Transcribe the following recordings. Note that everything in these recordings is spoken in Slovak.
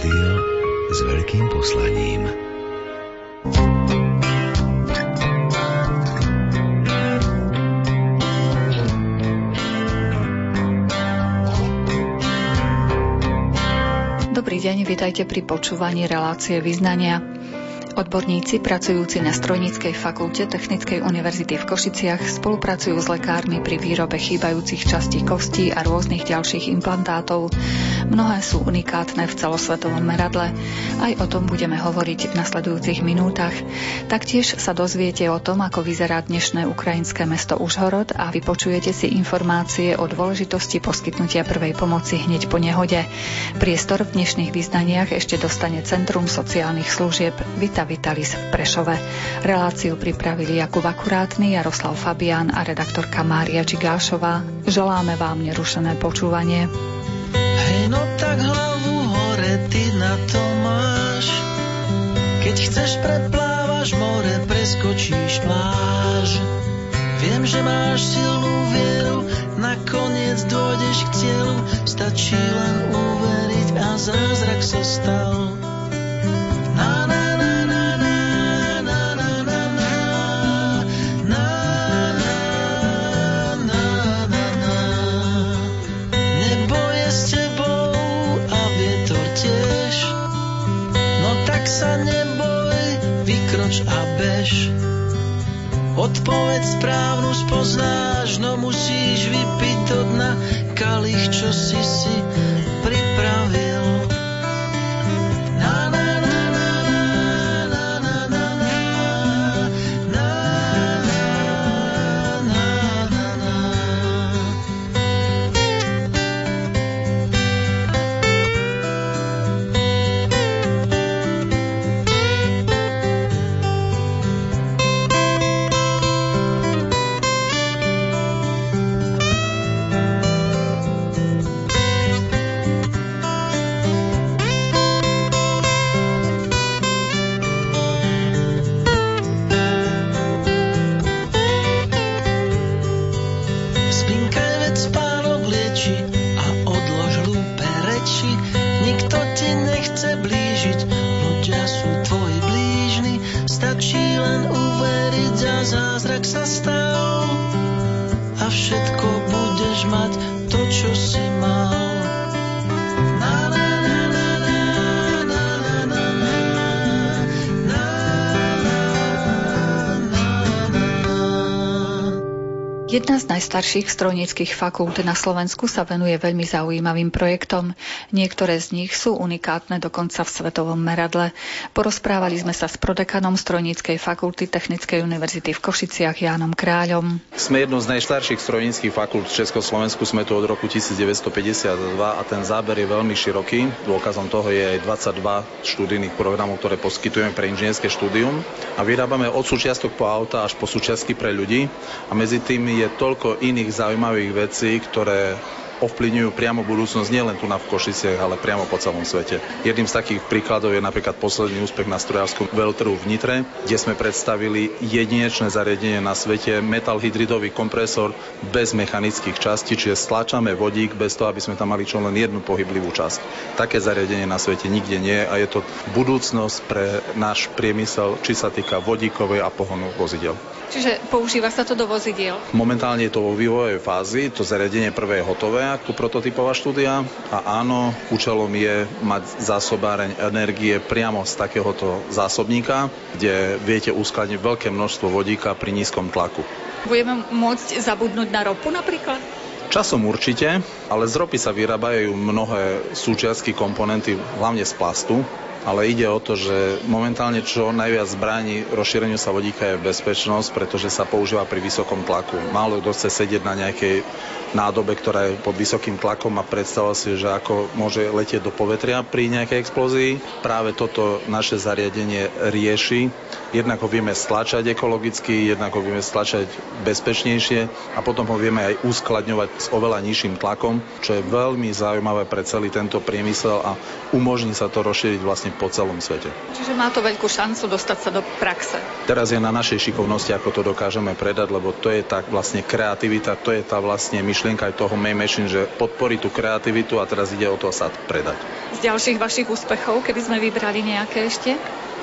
Rádio s veľkým poslaním. Dobrý deň, vitajte pri počúvaní relácie Vyznania. Odborníci pracujúci na Strojníckej fakulte Technickej univerzity v Košiciach spolupracujú s lekármi pri výrobe chýbajúcich častí kostí a rôznych ďalších implantátov. Mnohé sú unikátne v celosvetovom meradle. Aj o tom budeme hovoriť v nasledujúcich minútach. Taktiež sa dozviete o tom, ako vyzerá dnešné ukrajinské mesto Užhorod a vypočujete si informácie o dôležitosti poskytnutia prvej pomoci hneď po nehode. Priestor v dnešných Vyznaniach ešte dostane Centrum sociálnych služieb Vita Vitalis v Prešove. Reláciu pripravili Jakub Akurátny, Jaroslav Fabián a redaktorka Mária Čigášová. Želáme vám nerušené počúvanie. Hej, no tak hlavu hore, ty na to máš. Keď chceš, preplávaš more, preskočíš pláž. Viem, že máš silnú vieru, nakoniec dojdeš k cieľu. Stačí len uveriť a zázrak sa stal. Sa neboj, vykroč a bež. Odpoveď správnu spoznáš, no musíš vypiť do dna kalich, čo si si pripravil. Na, na, na, na, na, na, na, na, na, na, na, na. Jedna z najstarších strojníckych fakult na Slovensku sa venuje veľmi zaujímavým projektom. Niektoré z nich sú unikátne dokonca v svetovom meradle. Porozprávali sme sa s prodekanom Strojníckej fakulty Technickej univerzity v Košiciach Jánom Kráľom. Sme jednou z najstarších strojníckych fakult v Československu, sme tu od roku 1952 a ten záber je veľmi široký. Dôkazom toho je aj 22 študijných programov, ktoré poskytujeme pre inžinierské štúdium a vyrábame od súčiastok po auta až po súčiastky pre ľudí a medzi tým je toľko iných zaujímavých vecí, ktoré ovplyvňujú priamo budúcnosť nielen tu na v Košiciach, ale priamo po celom svete. Jedným z takých príkladov je napríklad posledný úspech na strojárskom veľtrhu v Nitre, kde sme predstavili jedinečné zariadenie na svete, metalhydridový kompresor bez mechanických častí, čiže stlačame vodík bez toho, aby sme tam mali čo len jednu pohyblivú časť. Také zariadenie na svete nikde nie a je to budúcnosť pre náš priemysel, či sa týka vodíkovej a pohonu vozidiel. Čiže používa sa to do vozidiel? Momentálne je to vo vývojovej fázi, to zariadenie prvé je hotové, ako prototypová štúdia a áno, účelom je mať zásobáreň energie priamo z takéhoto zásobníka, kde viete uskladniť veľké množstvo vodíka pri nízkom tlaku. Budeme môcť zabudnúť na ropu napríklad? Časom určite, ale z ropy sa vyrábajú mnohé súčiastky, komponenty, hlavne z plastu. Ale ide o to, že momentálne čo najviac bráni rozšíreniu sa vodíka je bezpečnosť, pretože sa používa pri vysokom tlaku. Málo kto chce sedieť na nejakej nádobe, ktorá je pod vysokým tlakom a predstavoval si, že ako môže letieť do povetria pri nejakej explózii. Práve toto naše zariadenie rieši. Jednak ho vieme stlačať ekologicky, jednak ho vieme stlačať bezpečnejšie a potom ho vieme aj uskladňovať s oveľa nižším tlakom, čo je veľmi zaujímavé pre celý tento priemysel a umožní sa to rozšíriť vlastne vlastne po celom svete. Čiže má to veľkú šancu dostať sa do praxe. Teraz je na našej šikovnosti, ako to dokážeme predať, lebo to je tá vlastne kreativita, to je tá vlastne myšlienka aj toho Main Machine, že podporí tú kreativitu a teraz ide o to sa predať. Z ďalších vašich úspechov, keby sme vybrali nejaké ešte?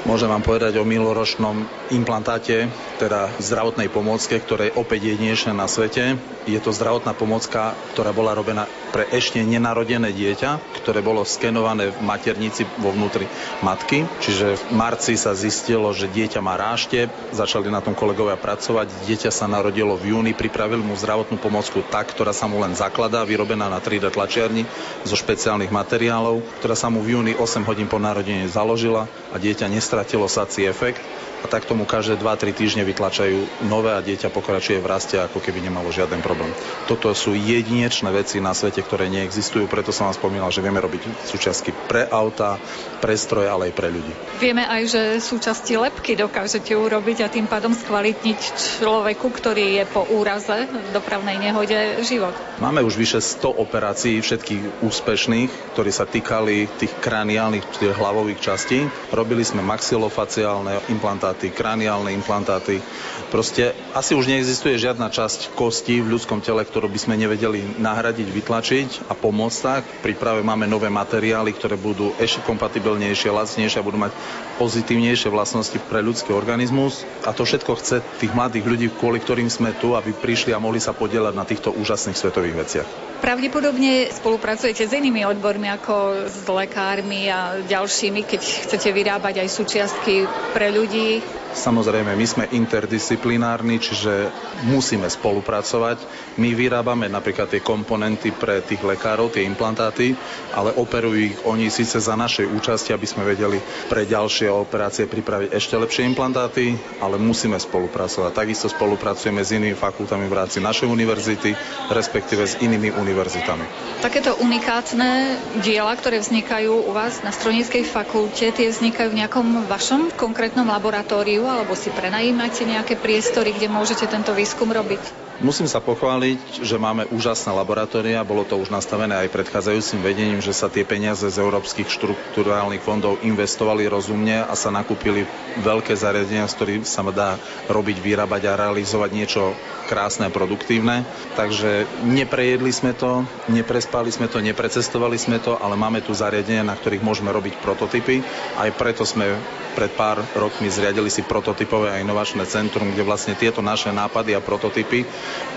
Môžem vám povedať o minuloročnom implantáte, teda zdravotnej pomôcke, ktoré je opäť jedinečné na svete. Je to zdravotná pomôcka, ktorá bola robená pre ešte nenarodené dieťa, ktoré bolo skenované v maternici vo vnútri matky. Čiže v marci sa zistilo, že dieťa má ráštep, začali na tom kolegovia pracovať. Dieťa sa narodilo v júni, pripravili mu zdravotnú pomôcku, tá, ktorá sa mu len zakladá, vyrobená na 3D tlačiarni zo špeciálnych materiálov, ktorá sa mu v júni 8 hodín po narodení založila a dieťa stratilo sací efekt a tak tomu každé 2-3 týždne vytlačajú nové a dieťa pokračuje v raste, ako keby nemalo žiaden problém. Toto sú jedinečné veci na svete, ktoré neexistujú, preto som vám spomínal, že vieme robiť súčiastky pre auta, pre stroje, ale aj pre ľudí. Vieme aj, že súčasti lebky dokážete urobiť a tým pádom skvalitniť človeku, ktorý je po úraze v dopravnej nehode život. Máme už vyše 100 operácií všetkých úspešných, ktorí sa týkali tých kraniálnych, tých hlavových častí. Robili sme maxilofaciálne implantáty, kraniálne implantáty. Proste asi už neexistuje žiadna časť kosti v ľudskom tele, ktorú by sme nevedeli nahradiť, vytlačiť a pomôcť tak. V príprave máme nové materiály, ktoré budú ešte kompatibilnejšie, lacnejšie a budú mať pozitívnejšie vlastnosti pre ľudský organizmus. A to všetko chce tých mladých ľudí, kvôli ktorým sme tu, aby prišli a mohli sa podieľať na týchto úžasných svetových veciach. Pravdepodobne spolupracujete s inými odbormi ako s lekármi a ďalšími, keď chcete vyrábať aj súčiastky pre ľudí. Samozrejme, my sme interdisciplinárni, čiže musíme spolupracovať. My vyrábame napríklad tie komponenty pre tých lekárov, tie implantáty, ale operujú ich oni síce za našej účasti, aby sme vedeli pre ďalšie operácie pripraviť ešte lepšie implantáty, ale musíme spolupracovať. Takisto spolupracujeme s inými fakultami v rámci našej univerzity, respektíve s inými univerzitami. Takéto unikátne diela, ktoré vznikajú u vás na Strojníckej fakulte, tie vznikajú v nejakom vašom konkrétnom laboratóriu? Alebo si prenajímate nejaké priestory, kde môžete tento výskum robiť? Musím sa pochváliť, že máme úžasné laboratória, bolo to už nastavené aj predchádzajúcim vedením, že sa tie peniaze z európskych štrukturálnych fondov investovali rozumne a sa nakúpili veľké zariadenia, s ktorým sa dá robiť, vyrábať a realizovať niečo krásne a produktívne. Takže neprejedli sme to, neprespali sme to, neprecestovali sme to, ale máme tu zariadenia, na ktorých môžeme robiť prototypy. Aj preto sme pred pár rokmi zriadili si prototypové a inovačné centrum, kde vlastne tieto naše nápady a prototypy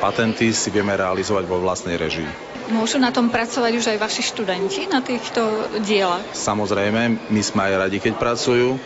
patenty si vieme realizovať vo vlastnej režii. Môžu na tom pracovať už aj vaši študenti na týchto dielach? Samozrejme, my sme aj radi, keď pracujú.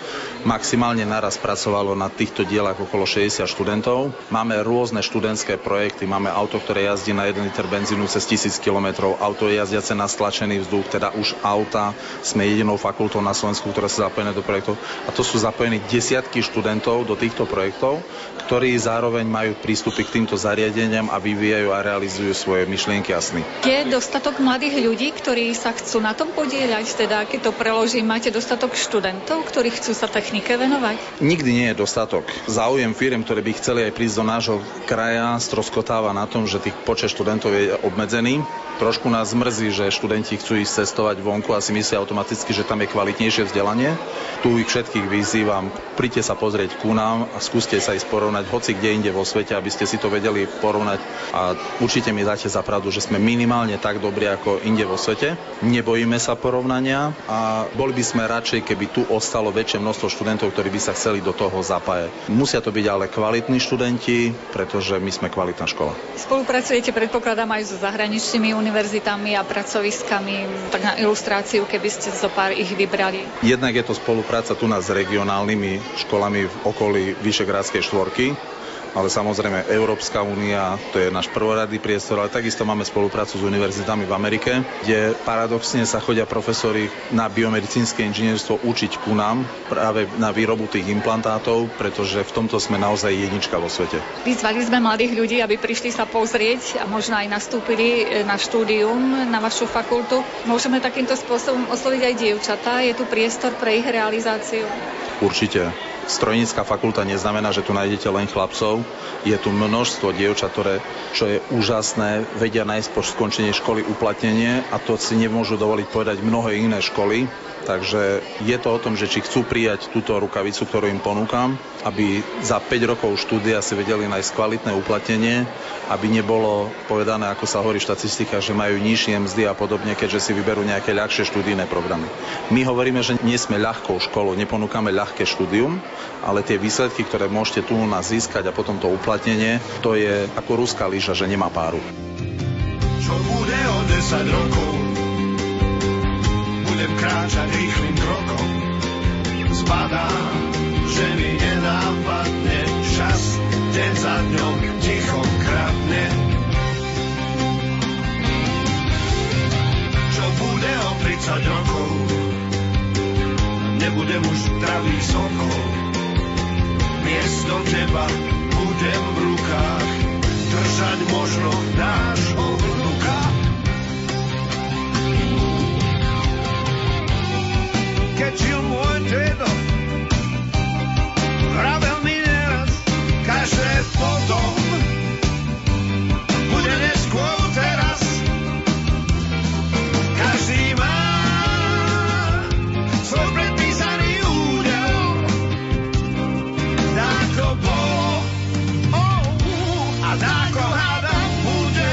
Maximálne naraz pracovalo na týchto dielach okolo 60 študentov. Máme rôzne študentské projekty. Máme auto, ktoré jazdí na 1 liter benzínu cez 1000 kilometrov. Auto je jazdiace na stlačený vzduch, teda už auta. Sme jedinou fakultou na Slovensku, ktorá sa zapojená do projektov. A to sú zapojení desiatky študentov do týchto projektov, ktorí zároveň majú prístupy k týmto zariadeniam a vyvíjajú a realizujú svoje myšlienky a sny. Je dostatok mladých ľudí, ktorí sa chcú na tom podieľať, teda keď to preložím, máte dostatok študentov, ktorí chcú sa technike venovať? Nikdy nie je dostatok. Záujem firiem, ktoré by chceli aj prísť do nášho kraja, stroskotáva na tom, že tých počet študentov je obmedzený. Trošku nás mrzí, že študenti chcú ísť cestovať vonku a si myslia automaticky, že tam je kvalitnejšie vzdelanie. Tu ich všetkých vyzývam, príďte sa pozrieť ku nám a skúste sa ísť porovnať hoci kde inde vo svete, aby ste si to vedeli porovnať a určite mi dáte za pravdu, že sme minimálne tak dobrý ako inde vo svete. Nebojíme sa porovnania a boli by sme radšej, keby tu ostalo väčšie množstvo študentov, ktorí by sa chceli do toho zapájať. Musia to byť ale kvalitní študenti, pretože my sme kvalitná škola. Spolupracujete, predpokladám, aj so zahraničnými univerzitami a pracoviskami, tak na ilustráciu, keby ste zo pár ich vybrali. Jednak je to spolupráca tu nás s regionálnymi školami v okolí Vyšegrádskej štvorky, ale samozrejme Európska únia, to je náš prvoradý priestor, ale takisto máme spoluprácu s univerzitami v Amerike, kde paradoxne sa chodia profesori na biomedicínske inžinierstvo učiť ku nám práve na výrobu tých implantátov, pretože v tomto sme naozaj jednička vo svete. Vyzvali sme mladých ľudí, aby prišli sa pozrieť a možno aj nastúpili na štúdium na vašu fakultu. Môžeme takýmto spôsobom osloviť aj dievčatá? Je tu priestor pre ich realizáciu? Určite. Strojnícka fakulta neznamená, že tu nájdete len chlapcov. Je tu množstvo dievčat, ktoré, čo je úžasné, vedia nájsť po skončení školy uplatnenie a to si nemôžu dovoliť povedať mnohé iné školy. Takže je to o tom, že či chcú prijať túto rukavicu, ktorú im ponúkam, aby za 5 rokov štúdia si vedeli nájsť kvalitné uplatnenie, aby nebolo povedané, ako sa hovorí štatistika, že majú nižšie mzdy a podobne, keďže si vyberú nejaké ľahšie študijné programy. My hovoríme, že nie sme ľahkou školou, neponúkame ľahké štúdium, ale tie výsledky, ktoré môžete tu u nás získať a potom to uplatnenie, to je ako ruská lyža, že nemá páru. Čo bude o 10 rokov? Budem kráčať rýchlym krokom, zbadám, že mi nenápadne čas, deň za dňom ticho kradne. Čo bude o 30 rokov? Nebudem už dravý sokol, miesto teba budem v rukách, držať možno nášho vnuka. Keď žil môj dedo, vravel mi neraz, každé potom bude neskôr teraz. Každý má svoj predpísaný údel. Dáko bolo, a dáko hádam bude.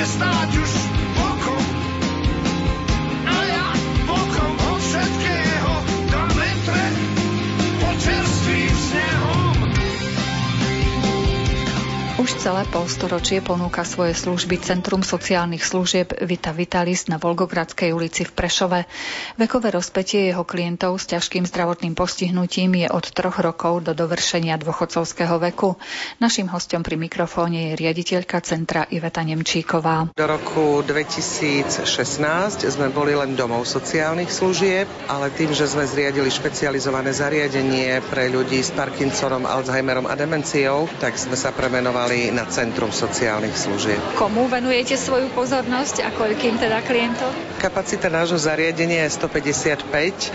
Stáť už bokom a ja bokom od všetkého, dva metre pod čerstvým snehom. Už celé polstoročie ponúka svoje služby Centrum sociálnych služieb Vita Vitalis na Volgogradskej ulici v Prešove. Vekové rozpätie jeho klientov s ťažkým zdravotným postihnutím je od 3 rokov do dovršenia dôchodcovského veku. Naším hosťom pri mikrofóne je riaditeľka centra Iveta Nemčíková. Do roku 2016 sme boli len domov sociálnych služieb, ale tým, že sme zriadili špecializované zariadenie pre ľudí s Parkinsonom, Alzheimerom a demenciou, tak sme sa premenovali na Centrum sociálnych služieb. Komu venujete svoju pozornosť a koľkým teda klientov? Kapacita nášho zariadenia je 155,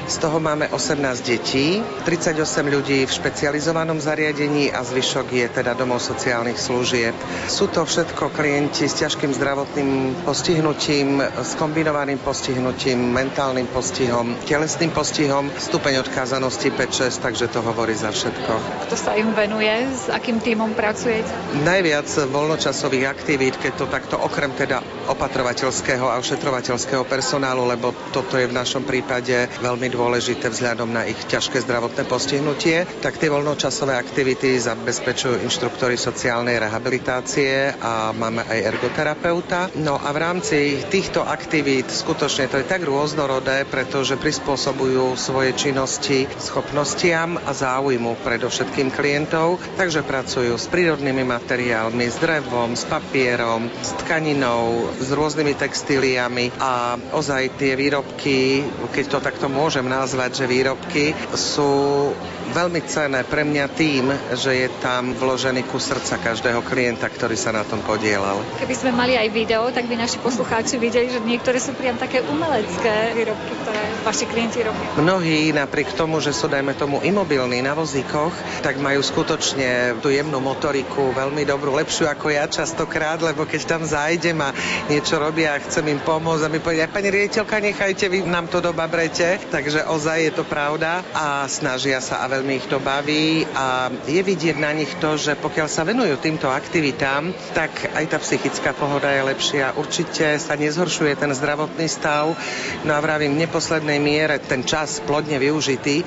z toho máme 18 detí, 38 ľudí v špecializovanom zariadení a zvyšok je teda domov sociálnych služieb. Sú to všetko klienti s ťažkým zdravotným postihnutím, s kombinovaným postihnutím, mentálnym postihom, telesným postihom, stupeň odkázanosti 5-6, takže to hovorí za všetko. Kto sa im venuje? S akým tímom pracujete? Najviac voľnočasových aktivít, keď to takto okrem teda opatrovateľského a ošetrovateľského personálu, lebo toto je v našom prípade veľmi dôležité vzhľadom na ich ťažké zdravotné postihnutie, tak tie voľnočasové aktivity zabezpečujú inštruktori sociálnej rehabilitácie a máme aj ergoterapeuta. No a v rámci týchto aktivít skutočne to je tak rôznorodé, pretože prispôsobujú svoje činnosti schopnostiam a záujmu predovšetkým klientov, takže pracujú s prírodnými materiálmi, s drevom, s papierom, s tkaninou, s rôznymi textíliami a ozaj tie výrobky, keď to takto môžem nazvať, že výrobky sú veľmi cenné pre mňa tým, že je tam vložený kus srdca každého klienta, ktorý sa na tom podielal. Keby sme mali aj video, tak by naši poslucháči videli, že niektoré sú priam také umelecké výrobky, ktoré vaši klienti robia. Mnohí napriek tomu, že sú dajme tomu imobilní na vozíkoch, tak majú skutočne tú jemnú motoriku veľmi dobrú, lepšiu ako ja častokrát, lebo keď tam zájdem a niečo robia a chcem im pomôcť a mi povedia, pani riaditeľka, nechajte, vy nám to dobabrete. Takže ozaj je to pravda a snažia sa a veľmi veľmi ich to baví a je vidieť na nich to, že pokiaľ sa venujú týmto aktivitám, tak aj tá psychická pohoda je lepšia. Určite sa nezhoršuje ten zdravotný stav, no a vravím, v neposlednej miere ten čas plodne využitý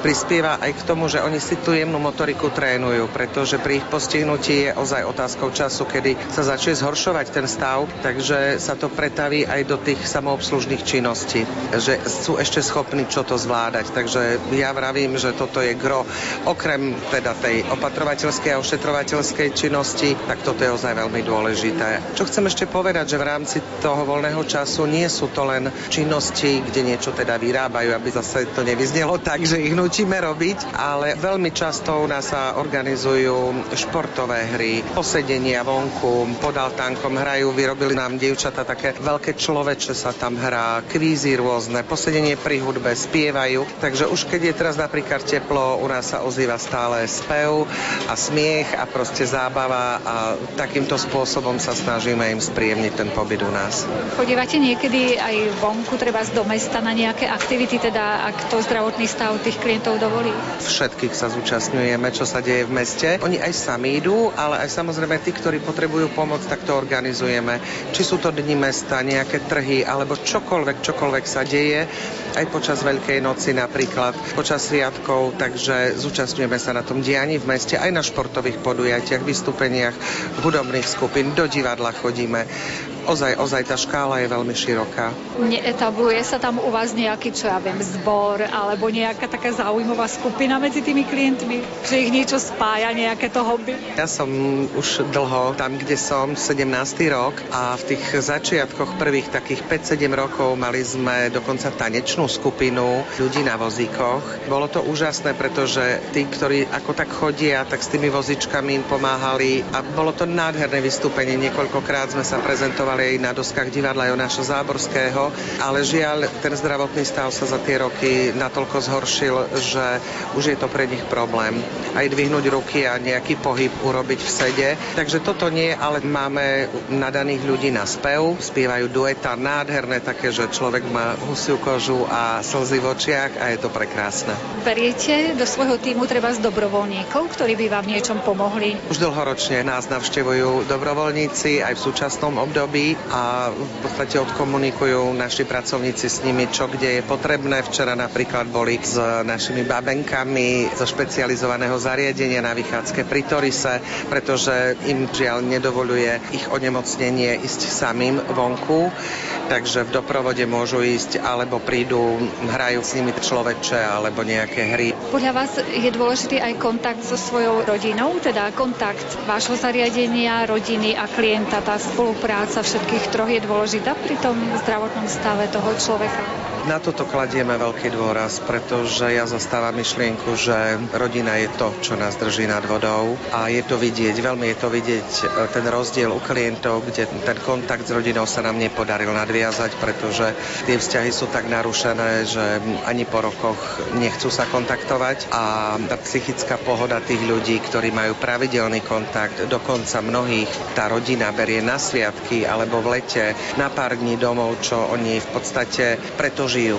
prispieva aj k tomu, že oni si tú jemnú motoriku trénujú, pretože pri ich postihnutí je ozaj otázkou času, kedy sa začne zhoršovať ten stav, takže sa to pretaví aj do tých samoobslužných činností, že sú ešte schopní čo to zvládať. Takže ja vravím, že toto je gro, okrem teda tej opatrovateľskej a ošetrovateľskej činnosti, tak toto je ozaj veľmi dôležité. Čo chcem ešte povedať, že v rámci toho voľného času nie sú to len činnosti, kde niečo teda vyrábajú, aby zase to nevyznelo tak, že ich nutíme robiť, ale veľmi často u nás sa organizujú športové hry, posedenia vonku, pod altánkom hrajú, vyrobili nám dievčata také veľké človeče, sa tam hrá, kvízy rôzne, posedenie pri hudbe, spievajú. Takže už keď je teraz napríklad teplo, u nás sa ozýva stále spev a smiech a proste zábava a takýmto spôsobom sa snažíme im spriemniť ten pobyt u nás. Chodívate niekedy aj vonku, treba do mesta na nejaké aktivity, teda ak to zdravotný stav tých klientov dovolí? Všetkých sa zúčastňujeme, čo sa deje v meste. Oni aj sami idú, ale aj samozrejme tí, ktorí potrebujú pomoc, tak to organizujeme. Či sú to dni mesta, nejaké trhy, alebo čokoľvek sa deje, aj počas Veľkej noci napríklad, počas sviatkov, takže zúčastňujeme sa na tom dianí v meste, aj na športových podujatiach, vystúpeniach hudobných skupín, do divadla chodíme. Ozaj tá škála je veľmi široká. Neetabluje sa tam u vás nejaký, čo ja viem, zbor alebo nejaká taká zaujímavá skupina medzi tými klientmi? Že ich niečo spája, nejaké to hobby? Ja som už dlho tam, kde som, 17. rok a v tých začiatkoch prvých takých 5-7 rokov mali sme dokonca tanečnú skupinu ľudí na vozíkoch. Bolo to úžasné, pretože tí, ktorí ako tak chodia, tak s tými vozičkami im pomáhali a bolo to nádherné vystúpenie. Niekoľkokrát sme sa prezentovali aj na doskách divadla Jonáša Záborského, ale žiaľ, ten zdravotný stav sa za tie roky natoľko zhoršil, že už je to pre nich problém. Aj dvihnúť ruky a nejaký pohyb urobiť v sede. Takže toto nie, ale máme nadaných ľudí na spev, spievajú dueta nádherné také, že človek má husiu kožu a slzy v očiach a je to prekrásne. Beriete do svojho tímu treba z dobrovoľníkov, ktorí by vám niečom pomohli? Už dlhoročne nás navštevujú dobrovoľníci aj v súčasnom období a v podstate odkomunikujú naši pracovníci s nimi, čo kde je potrebné. Včera napríklad boli s našimi babenkami zo špecializovaného zariadenia na vychádzke pri Torise, pretože im žiaľ nedovoluje ich onemocnenie ísť samým vonku, takže v doprovode môžu ísť, alebo prídu, hrajú s nimi človeče alebo nejaké hry. Podľa vás je dôležitý aj kontakt so svojou rodinou, teda kontakt vášho zariadenia, rodiny a klienta, tá spolupráca všetkých troch je dôležitá pri tom zdravotnom stave toho človeka? Na toto kladieme veľký dôraz, pretože ja zastávam myšlienku, že rodina je to, čo nás drží nad vodou a je to vidieť, veľmi je to vidieť ten rozdiel u klientov, kde ten kontakt s rodinou sa nám nepodaril nadviazať, pretože tie vzťahy sú tak narušené, že ani po rokoch nechcú sa kontaktovať a tá psychická pohoda tých ľudí, ktorí majú pravidelný kontakt, dokonca mnohých tá rodina berie na sviatky alebo v lete na pár dní domov, čo oni v podstate preto žijú.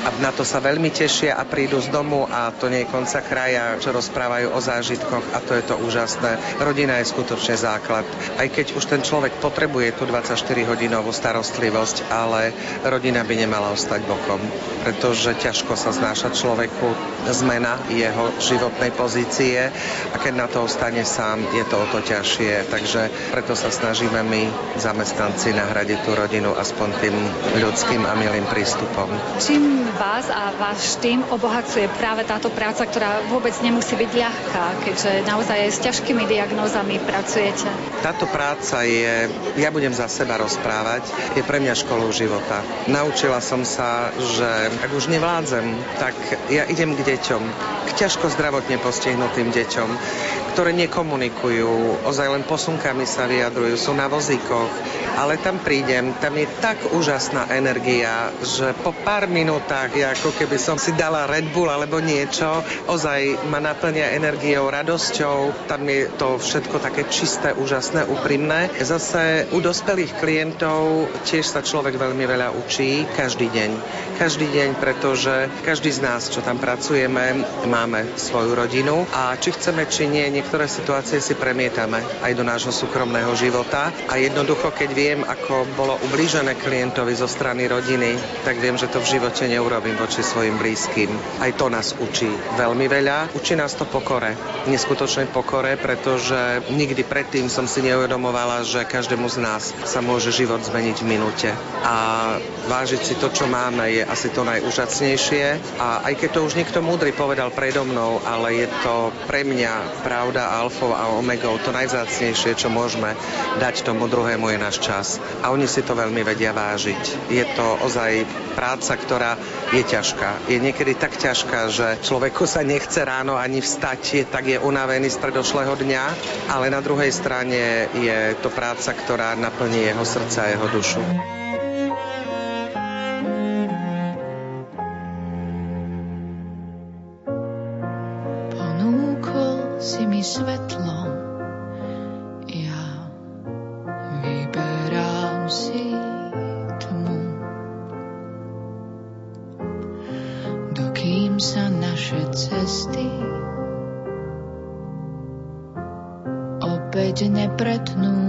A na to sa veľmi tešia a prídu z domu a to nie je konca kraja, čo rozprávajú o zážitkoch a to je to úžasné. Rodina je skutočne základ. Aj keď už ten človek potrebuje tú 24-hodinovú starostlivosť, ale rodina by nemala ostať bokom, pretože ťažko sa znáša človeku zmena jeho životnej pozície a keď na to ostane sám, je to o to ťažšie. Takže preto sa snažíme my, zamestnanci, nahradiť tú rodinu aspoň tým ľudským a milým prístupom. Čím vás a váš tým obohacuje práve táto práca, ktorá vôbec nemusí byť ľahká, keďže naozaj s ťažkými diagnózami pracujete? Táto práca je, ja budem za seba rozprávať, je pre mňa školou života. Naučila som sa, že ak už nevládzem, tak ja idem k deťom, k ťažko zdravotne postihnutým deťom, ktoré nekomunikujú, ozaj len posunkami sa vyjadrujú, sú na vozíkoch. Ale tam prídem, tam je tak úžasná energia, že po pár minútach, ja ako keby som si dala Red Bull alebo niečo, ozaj ma naplňa energiou, radosťou. Tam je to všetko také čisté, úžasné, úprimné. Zase u dospelých klientov tiež sa človek veľmi veľa učí každý deň, pretože každý z nás, čo tam pracujeme, máme svoju rodinu a či chceme, či nie, niektoré situácie si premietame aj do nášho súkromného života a jednoducho, keď viem, ako bolo ublížené klientovi zo strany rodiny, tak viem, že to v živote neurobím voči svojim blízkym. Aj to nás učí veľmi veľa. Učí nás to pokore, neskutočnej pokore, pretože nikdy predtým som si neuvedomovala, že každému z nás sa môže život zmeniť v minúte. A vážiť si to, čo máme, je asi to najúžasnejšie. A aj keď to už niekto múdry povedal predo mnou, ale je to pre mňa pravda alfou a omegou, to najvzácnejšie, čo môžeme dať tomu druhému, je náš čas. A oni si to veľmi vedia vážiť. Je to ozaj práca, ktorá je ťažká. Je niekedy tak ťažká, že človeku sa nechce ráno ani vstať, tak je unavený z predošlého dňa, ale na druhej strane je to práca, ktorá naplní jeho srdce a jeho dušu. Ponúkol si mi svetlo, ja vyberám si tmu. Dokým sa naše cesty opäť nepretnú,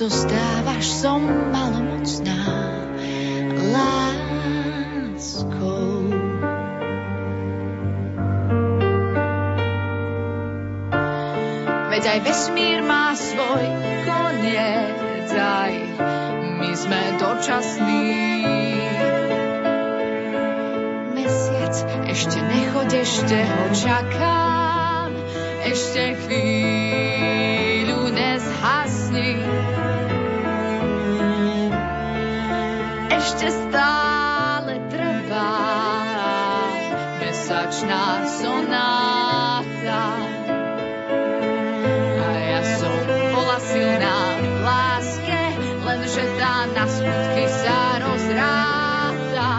zostávaš som malomocná láskou. Veď aj vesmír má svoj koniec, aj my sme dočasní. Mesiac ešte nechod, ešte ho čakám, ešte chvíľu nezhasni. Ešte stále trvá mesačná sonáta a ja som bola silná v láske, lenže tá na skutky sa rozráta.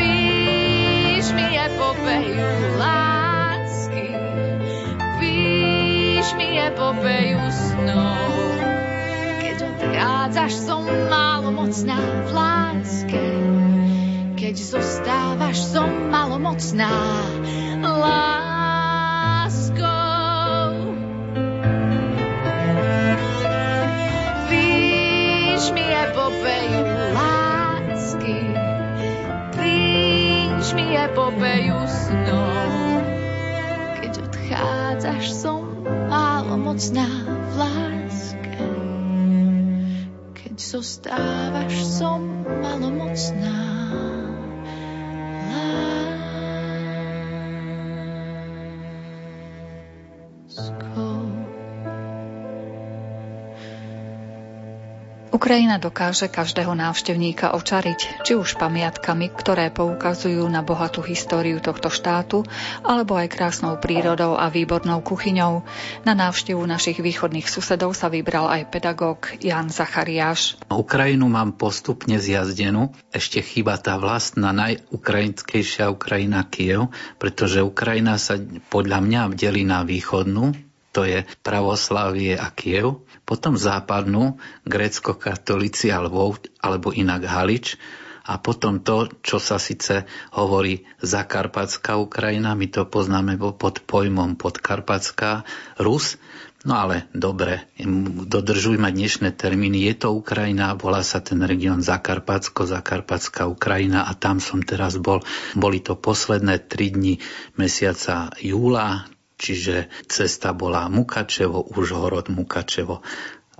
Píš mi epopeju lásky, píš mi epopeju snov. Odchádzaš, som malomocná v lásku, zostávaš, som malomocná láskou. Víš mi epopeju lásky, víš mi epopeju snov. Keď odchádzaš, som malomocná v láske, keď zostávaš, som malomocná. Ukrajina dokáže každého návštevníka očariť, či už pamiatkami, ktoré poukazujú na bohatú históriu tohto štátu, alebo aj krásnou prírodou a výbornou kuchyňou. Na návštevu našich východných susedov sa vybral aj pedagóg Ján Zachariáš. Ukrajinu mám postupne zjazdenú. Ešte chýba tá vlastná najukrajinskejšia Ukrajina Kijev, pretože Ukrajina sa podľa mňa delí na východnú, to je pravoslávie a Kiev, potom západnú, gréckokatolíci a Lvov, alebo inak Halič, a potom to, čo sa síce hovorí Zakarpatská Ukrajina, my to poznáme pod pojmom Podkarpatská Rus, no ale dobre, dodržujme dnešné termíny, je to Ukrajina, volá sa ten región Zakarpatsko, Zakarpatská Ukrajina, a tam som teraz bol. Boli to posledné 3 dni mesiaca júla, čiže cesta bola Mukačevo, Užhorod, Mukačevo.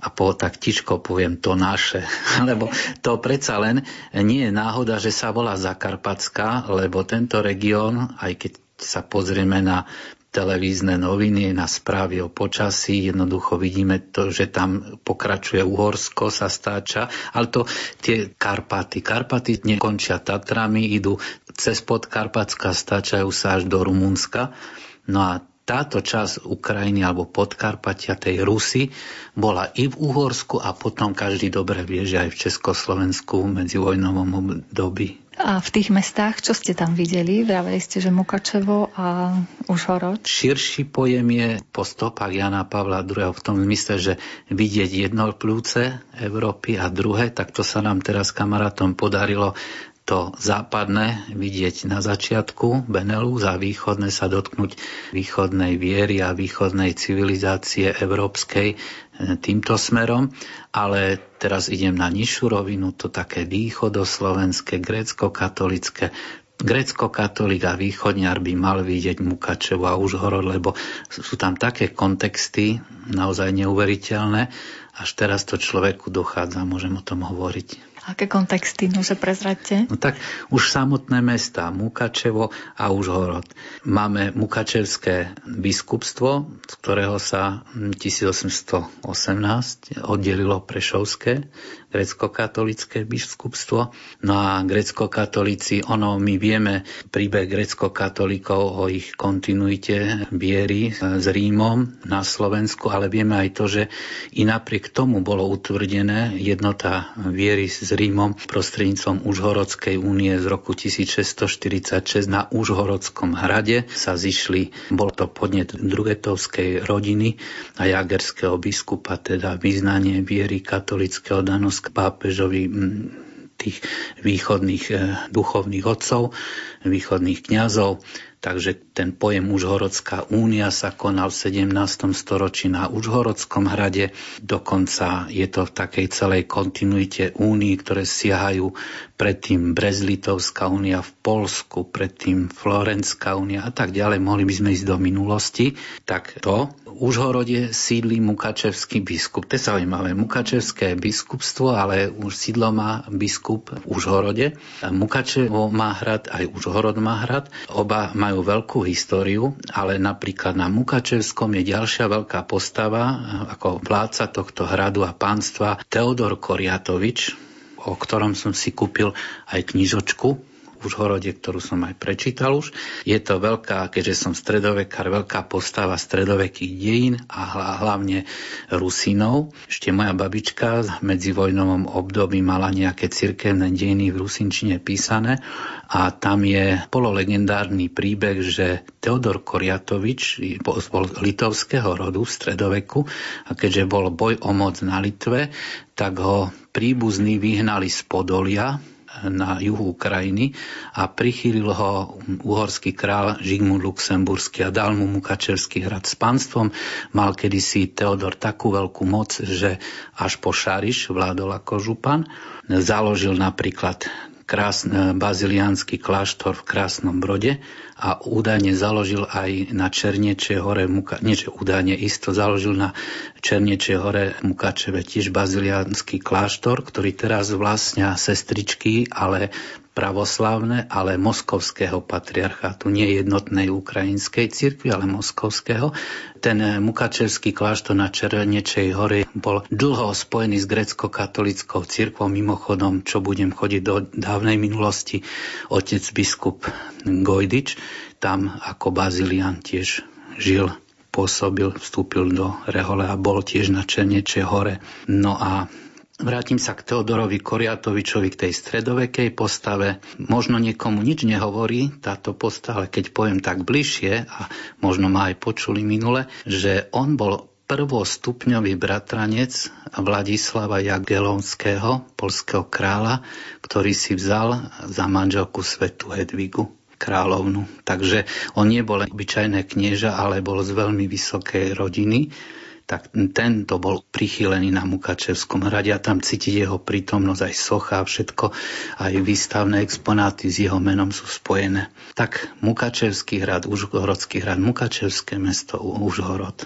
A tak tiško poviem to naše, lebo to predsa len nie je náhoda, že sa volá Zakarpatská, lebo tento región, aj keď sa pozrieme na televízne noviny, na správy o počasí, jednoducho vidíme to, že tam pokračuje Uhorsko, sa stáča, ale to tie Karpaty. Karpaty nekončia Tatrami, idú cez Podkarpatska, stáčajú sa až do Rumunska. No a táto časť Ukrajiny alebo Podkarpatia, tej Rusy, bola i v Uhorsku a potom každý dobre vie, že aj v Československu v medzivojnovom období. A v tých mestách, čo ste tam videli? Vraveli ste, že Mukačevo a Užhorod? Širší pojem je po stopách Jana Pavla II. V tom zmysle, že vidieť jedno plúce Európy a druhé, tak to sa nám teraz kamarátom podarilo to západné vidieť na začiatku Benelux a východné sa dotknúť východnej viery a východnej civilizácie európskej týmto smerom, ale teraz idem na nižšiu rovinu, to také východoslovenské, gréckokatolícke. Gréckokatolík a východňar by mal vidieť Mukačevo a Užhorod, lebo sú tam také kontexty naozaj neuveriteľné, až teraz to človeku dochádza, môžem o tom hovoriť. Aké kontexty, nože prezraďte? No tak už samotné mestá Mukačevo a Užhorod. Máme mukačevské biskupstvo, z ktorého sa 1818 oddelilo prešovské gréckokatolícke biskupstvo. No a gréckokatolíci, my vieme príbeh gréckokatolíkov o ich kontinuite viery s Rímom na Slovensku, ale vieme aj to, že i napriek tomu bolo utvrdené jednota viery s Rímom prostredníctvom Užhorodskej únie z roku 1646. Na Užhorodskom hrade sa zišli, bol to podnet drugetovskej rodiny a jagerského biskupa, teda vyznanie viery katolického danú k pápežovi tých východných duchovných otcov, východných kňazov. Takže ten pojem Užhorodská únia sa konal v 17. storočí na Užhorodskom hrade. Dokonca je to v takej celej kontinuite únii, ktoré siahajú predtým Brezlitovská únia v Polsku, predtým Florenská únia a tak ďalej. Mohli by sme ísť do minulosti. Tak to v Užhorode sídli mukačevský biskup. To je zaujímavé. Mukačevské biskupstvo, ale už sídlo má biskup v Užhorode. Mukačevo má hrad, aj Užhorod má hrad. Oba má majú veľkú históriu, ale napríklad na Mukačevskom je ďalšia veľká postava ako vládca tohto hradu a pánstva Teodor Koriatovič, o ktorom som si kúpil aj knižočku v Užhorode, ktorú som aj prečítal už. Je to veľká, keďže som stredovekár, veľká postava stredovekých dejín a hlavne Rusinov. Ešte moja babička v medzivojnovom období mala nejaké cirkevné dejiny v rusinčine písané a tam je pololegendárny príbeh, že Teodor Koriatovič bol litovského rodu v stredoveku a keďže bol boj o moc na Litve, tak ho príbuzní vyhnali z Podolia na juhu Ukrajiny a prichýlil ho uhorský král Žigmund Luxemburský a dal mu Mukačevský hrad s panstvom. Mal kedysi Teodor takú veľkú moc, že až po Šariš vládol ako župan. Založil napríklad baziliánsky kláštor v Krásnom Brode a údajne založil aj na Černečej hore, založil na Černečej hore Mukačeve tiež baziliánsky kláštor, ktorý teraz vlastnia sestričky, ale pravoslavné, ale moskovského patriarchátu, nie jednotnej ukrajinskej cirkvi, ale moskovského. Ten Mukačevský kláštor na Černečej hore bol dlho spojený s gréckokatolíckou cirkvou. Mimochodom, čo budem chodiť do dávnej minulosti, otec biskup Gojdič tam ako bazilián tiež žil, pôsobil, vstúpil do rehole a bol tiež na Černečej hore. No a vrátim sa k Teodorovi Koriatovičovi, k tej stredovekej postave. Možno niekomu nič nehovorí táto postava, keď poviem tak bližšie, a možno ma aj počuli minule, že on bol prvostupňový bratranec Vladislava Jagelonského, poľského kráľa, ktorý si vzal za manželku svätú Hedvigu, kráľovnu. Takže on nebol obyčajné knieža, ale bol z veľmi vysokej rodiny. Tak tento bol prichylený na Mukačevskom hrade a tam cítiť jeho prítomnosť, aj socha a všetko, aj výstavné exponáty s jeho menom sú spojené. Tak Mukačevský hrad, Užhorodský hrad, Mukačevské mesto, Užhorod.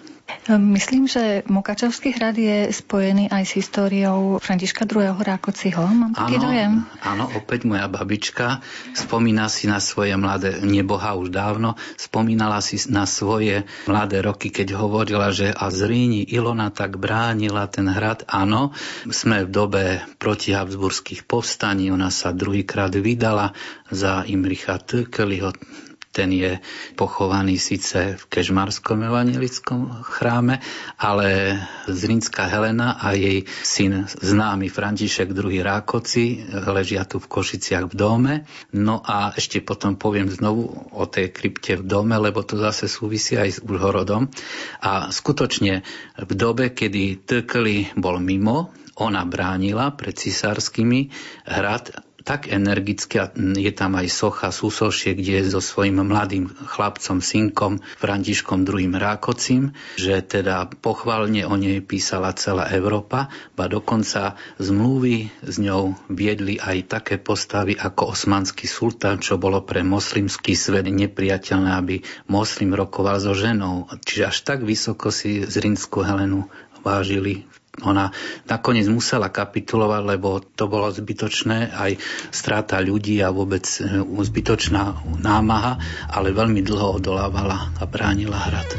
Myslím, že Mukačevský hrad je spojený aj s históriou Františka II. Rákociho. Mám taký dojem. Áno, opäť moja babička spomína si na svoje mladé, neboha už dávno, spomínala si na svoje mladé roky, keď hovorila, že a Zríni Ilona tak bránila ten hrad. Áno, sme v dobe protihabsburských povstaní, ona sa druhýkrát vydala za Imricha Tökeliho. Ten je pochovaný síce v Kežmarskom evanjelickom chráme, ale Zrínska Helena a jej syn známy František II. Rákoci ležia tu v Košiciach v dome. No a ešte potom poviem znovu o tej krypte v dome, lebo to zase súvisí aj s Užhorodom. A skutočne v dobe, kedy Tökeli bol mimo, ona bránila pred cisárskymi hrad tak energicky, a je tam aj socha Súsošie, kde je so svojím mladým chlapcom, synkom Františkom II. Rákocim, že teda pochválne o nej písala celá Európa, ba dokonca zmluvy s ňou viedli aj také postavy ako osmanský sultán, čo bolo pre moslimský svet nepriateľné, aby moslim rokoval so ženou. Čiže až tak vysoko si Zrínsku Helenu vážili. Ona nakoniec musela kapitulovať, lebo to bolo zbytočné, aj strata ľudí a vôbec zbytočná námaha, ale veľmi dlho odolávala a bránila hrad.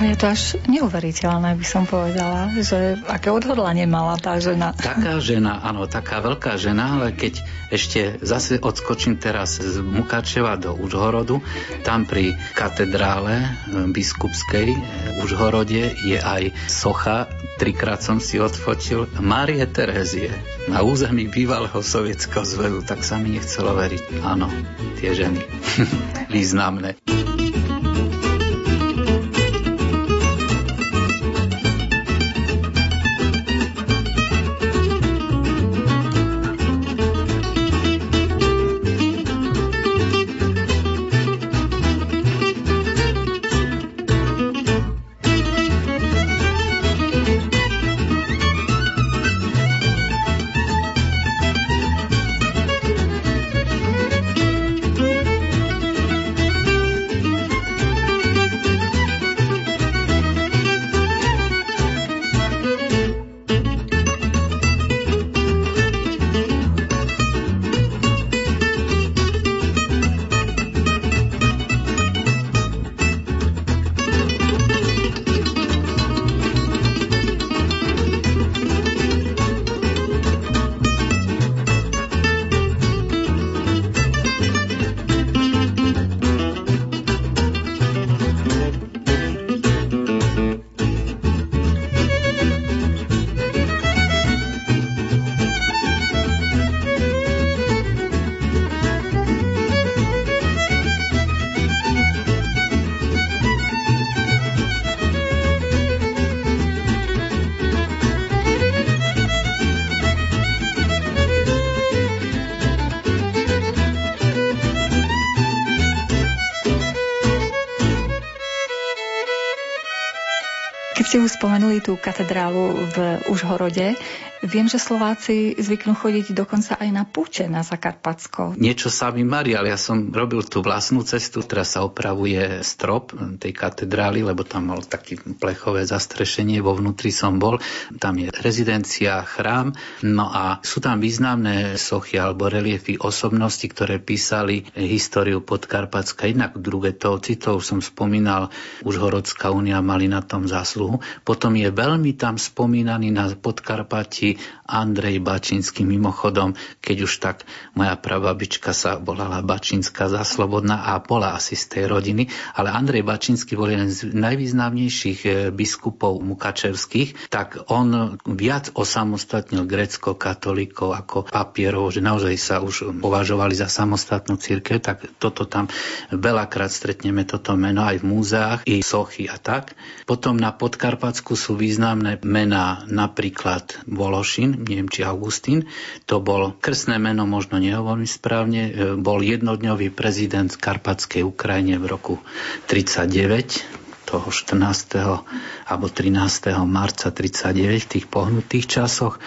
A je to až neuveriteľné, by som povedala, že aké odhodlanie mala tá žena. Taká žena, áno, taká veľká žena, ale keď ešte zase odskočím teraz z Mukačeva do Užhorodu, tam pri katedrále biskupskej v Užhorode je aj socha, trikrát som si odfotil, Márie Terézie na území bývalého Sovietskeho zväzu, tak sa mi nechcelo veriť. Áno, tie ženy, významné. ste už spomenuli tú katedrálu v Užhorode. Viem, že Slováci zvyknú chodiť dokonca aj na púte na Zakarpatsko. Niečo sa mi marí, ale ja som robil tú vlastnú cestu. Teraz sa opravuje strop tej katedrály, lebo tam bol také plechové zastrešenie, vo vnútri som bol. Tam je rezidencia, chrám. No a sú tam významné sochy alebo reliefy osobnosti, ktoré písali históriu Podkarpatska. Inak druhé tovci, to už som spomínal, Užhorodská únia, mali na tom zásluhu. Potom je veľmi tam spomínaný na Podkarpati Andrej Bačínsky. Mimochodom, keď už tak, moja prababička sa volala Bačínska za Slobodná a bola asi z tej rodiny, ale Andrej Bačínsky bol jeden z najvýznamnejších biskupov mukačevských, tak on viac osamostatnil gréckokatolíkov ako papierov, že naozaj sa už považovali za samostatnú cirkev, tak toto tam veľakrát stretneme toto meno aj v múzeách, i sochy a tak. Potom na Podkarpatsku sú významné mená, napríklad Vološin, neviem, či Augustín, to bol krstné meno, možno nehovorím správne, bol jednodňový prezident Karpatskej Ukrajine v roku 1939, toho 14. alebo 13. marca 1939, v tých pohnutých časoch.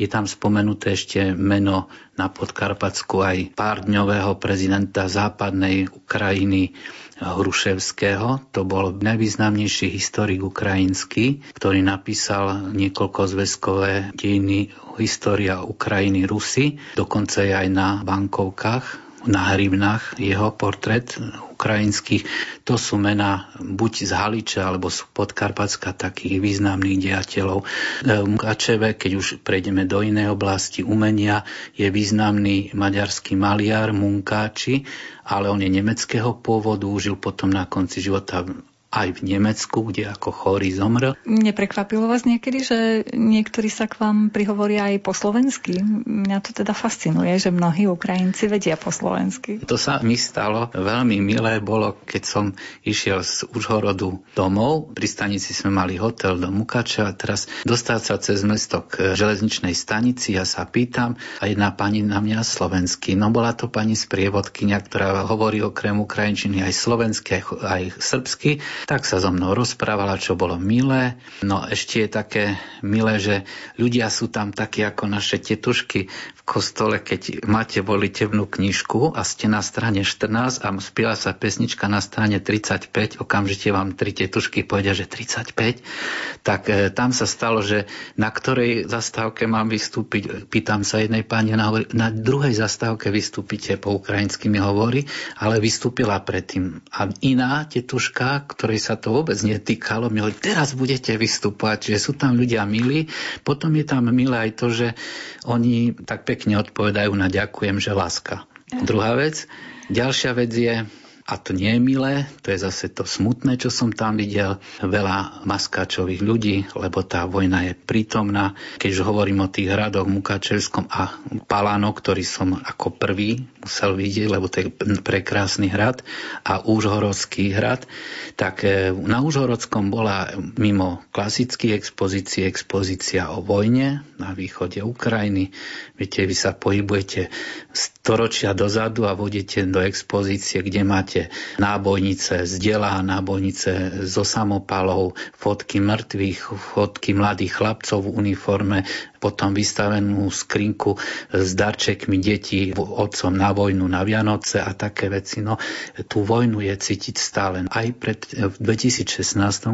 Je tam spomenuté ešte meno na Podkarpatsku aj párňového prezidenta západnej Ukrajiny Hruševského. To bol najvýznamnejší historik ukrajinský, ktorý napísal niekoľko zväzkové dejiny História Ukrajiny Rusy. Dokonca je aj na bankovkách, na hrivnách jeho portrét ukrajinských. To sú mená buď z Haliča, alebo z Podkarpatska takých významných dejateľov. V Mukačeve, keď už prejdeme do inej oblasti umenia, je významný maďarský maliar Munkáči, ale on je nemeckého pôvodu, žil potom na konci života aj v Nemecku, kde ako chorý zomrel. Neprekvapilo vás niekedy, že niektorí sa k vám prihovoria aj po slovensky? Mňa to teda fascinuje, že mnohí Ukrajinci vedia po slovensky. To sa mi stalo veľmi milé. Bolo, keď som išiel z Užhorodu domov. Pri stanici sme mali hotel do Mukačeva. Teraz dostať sa cez mesto k železničnej stanici, ja sa pýtam a jedna pani na mňa slovensky. No bola to pani sprievodkyňa, ktorá hovorí okrem ukrajinčiny aj slovensky, aj srbsky. Tak sa so mnou rozprávala, čo bolo milé. No ešte je také milé, že ľudia sú tam takí ako naše tetušky v kostole, keď máte volitebnú knižku a ste na strane 14 a spieva sa pesnička na strane 35, okamžite vám tri tetušky povedia, že 35, tak tam sa stalo, že na ktorej zastávke mám vystúpiť, pýtam sa jednej pani, na druhej zastávke vystúpite, po ukrajinsky mi hovorí, ale vystúpila predtým. A iná tetuška, ktorej sa to vôbec netýkalo, mi hovorí, teraz budete vystupovať, že sú tam ľudia milí. Potom je tam milé aj to, že oni tak pekne odpovedajú na ďakujem, že láska. Druhá vec, ďalšia vec je, a to nie je milé, to je zase to smutné, čo som tam videl, veľa maskáčových ľudí, lebo tá vojna je prítomná. Keď hovorím o tých hradoch Mukačevskom a Palano, ktorý som ako prvý musel vidieť, lebo to je prekrásny hrad, a Užhorodský hrad, tak na Užhorodskom bola mimo klasických expozícií expozícia o vojne na východe Ukrajiny. Viete, vy sa pohybujete storočia dozadu a vodíte do expozície, kde máte nábojnice z diela, nábojnice zo samopalov, fotky mŕtvych, fotky mladých chlapcov v uniforme, potom vystavenú skrinku s darčekmi detí otcom na vojnu, na Vianoce a také veci. No, tú vojnu je cítiť stále. Aj v 2016,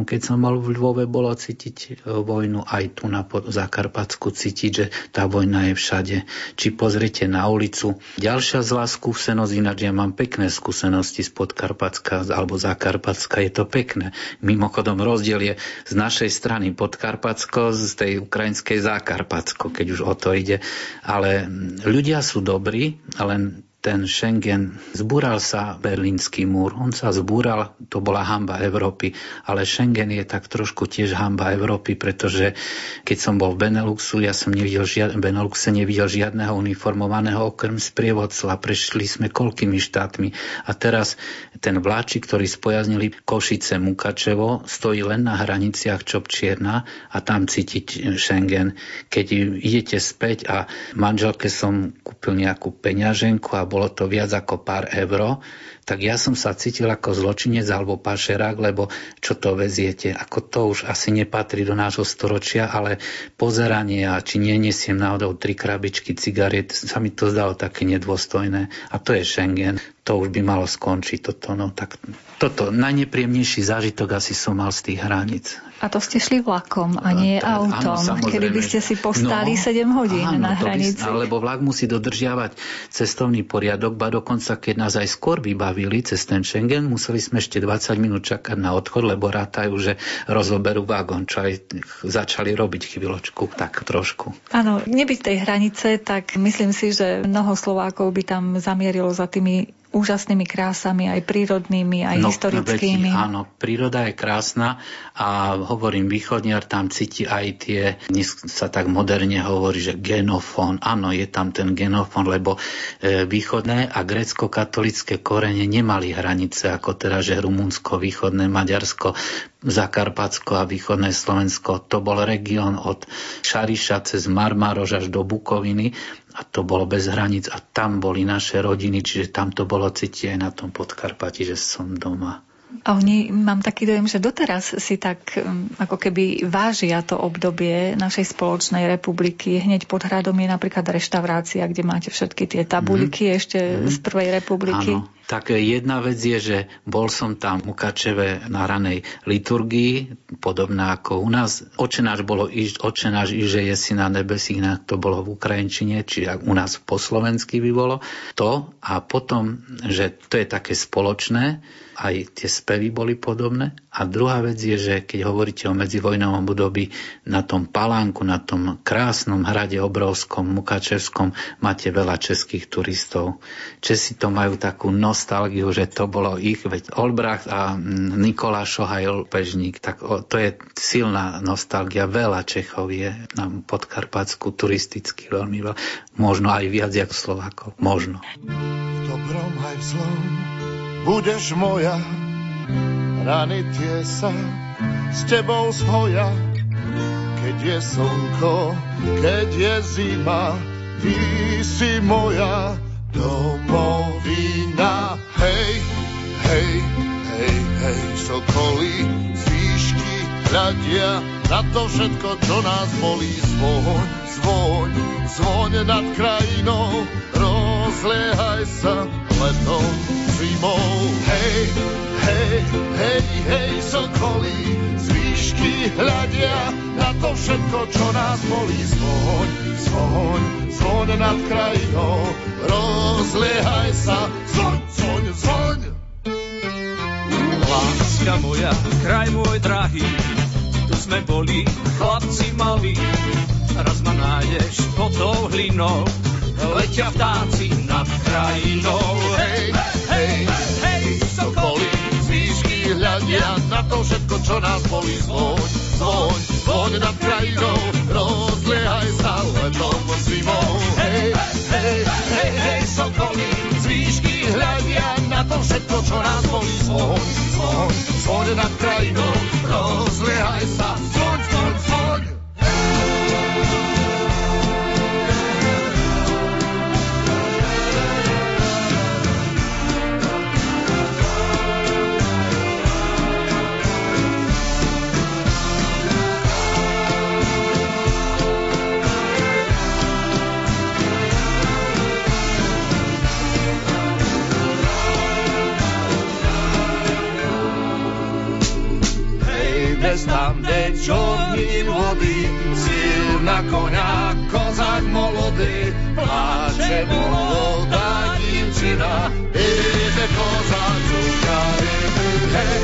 keď som bol v Lvove, bolo cítiť vojnu, aj tu na Zakarpatsku cítiť, že tá vojna je všade. Či pozrite na ulicu. Ďalšia zlá skúsenosť, ináč ja mám pekné skúsenosti z Podkarpatska alebo Zakarpatska, je to pekné. Mimochodom rozdiel je z našej strany Podkarpatsko, z tej ukrajinskej Zakarpatsko, keď už o to ide. Ale ľudia sú dobrí, ale ten Schengen, zbúral sa Berlínsky múr, on sa zbúral, to bola hanba Európy, ale Schengen je tak trošku tiež hanba Európy, pretože keď som bol v Beneluxu, ja som v Beneluxe nevidel žiadneho uniformovaného okrem sprievodcu, prešli sme koľkými štátmi a teraz ten vláčik, ktorý spojaznili Košice, Mukačevo, stojí len na hraniciach Čopčierna a tam cítiť Schengen. Keď idete späť a manželke som kúpil nejakú peňaženku a bolo to viac ako pár euro, tak ja som sa cítil ako zločinec alebo pašerák, lebo čo to veziete? Ako to už asi nepatrí do nášho storočia, ale pozeranie, a či nenesiem náhodou 3 krabičky cigariet, sa mi to zdalo také nedôstojné. A to je Schengen. To už by malo skončiť toto. No, tak toto najnepríjemnejší zážitok asi som mal z tých hraníc. A to ste šli vlakom a nie autom, áno, kedy by ste si povstali 7 hodín áno, na hranici. Lebo vlak musí dodržiavať cestovný poriadok, ba dokonca keď nás aj skôr vybavili cez ten Schengen, museli sme ešte 20 minút čakať na odchod, lebo rátajú, že rozoberú vagón, čo aj začali robiť chvíľočku, tak trošku. Áno, nebyť tej hranice, tak myslím si, že mnoho Slovákov by tam zamierilo za tými úžasnými krásami, aj prírodnými, aj historickými. Áno, príroda je krásna a hovorím, východniar tam cíti aj tie, dnes sa tak moderne hovorí, že genofón. Áno, je tam ten genofón, lebo východné a gréckokatolícke korene nemali hranice, ako teraz, že Rumunsko, východné Maďarsko, Zakarpatsko a východné Slovensko. To bol región od Šariša cez Marmaroš až do Bukoviny a to bolo bez hraníc a tam boli naše rodiny, čiže tam to bolo cítiť aj na tom Podkarpati, že som doma. A oni, mám taký dojem, že doteraz si tak ako keby vážia to obdobie našej spoločnej republiky. Hneď pod hradom je napríklad reštaurácia, kde máte všetky tie tabuľky ešte z prvej republiky. Áno. Tak jedna vec je, že bol som tam v Mukačeve na ranej liturgii, podobná ako u nás. Očenáš bolo očenáš, že je si na nebesínach, to bolo v ukrajinčine, či u nás po slovensky by bolo to. A potom, že to je také spoločné, aj tie spevy boli podobné. A druhá vec je, že keď hovoríte o medzivojnovom období, na tom palánku, na tom krásnom hrade obrovskom, mukačevskom, máte veľa českých turistov. Česi to majú takú nostalgiu, že to bolo ich, veď Olbracht a Nikolá Šohaj Pežník, tak to je silná nostalgia, veľa Čechov je na Podkarpatsku turisticky veľmi veľa, možno aj viac jak Slovákov, možno. V dobrom aj v zlom budeš moja, rany tie sa s tebou zhoja, keď je slnko, keď je zima, ty si moja domovina. Hej, hej, hej, hej, sokolí, zvýšky, hradia, na to všetko, čo nás bolí. Zvoň, zvoň, zvoň nad krajinou, rozliehaj sa letom, zimou. Hej, hej, hej, hej, sokolí, zvýšky, hradia, na to všetko, čo nás bolí. Zvoň, zvoň, zvoň nad krajinou, rozliehaj sa, zvoň, zvoň, zvoň. Láska moja, kraj môj drahý, tu sme boli chlapci malí. Raz ma nájdeš pod tou hlinou, letia vtáci nad krajinou. Hej, hej, hej, sokolí, zvýšky hľadia na to všetko, čo nás bolí. Zvoň, zvoň, zvoň nad krajinou, rozliehaj sa letom zimou. Hej, hej, hej, hej, sokolí, zvýšky hľadia na to všetko, čo nás bolí. Zvoň, zvoň, zvoň nad krajinou, rozliehaj sa, zvoň, zvoň, zvoň. Beznámne čornín vody, síl na koňa, kozák molody, pláče molodá divčina, ide kozák čukari. Hej,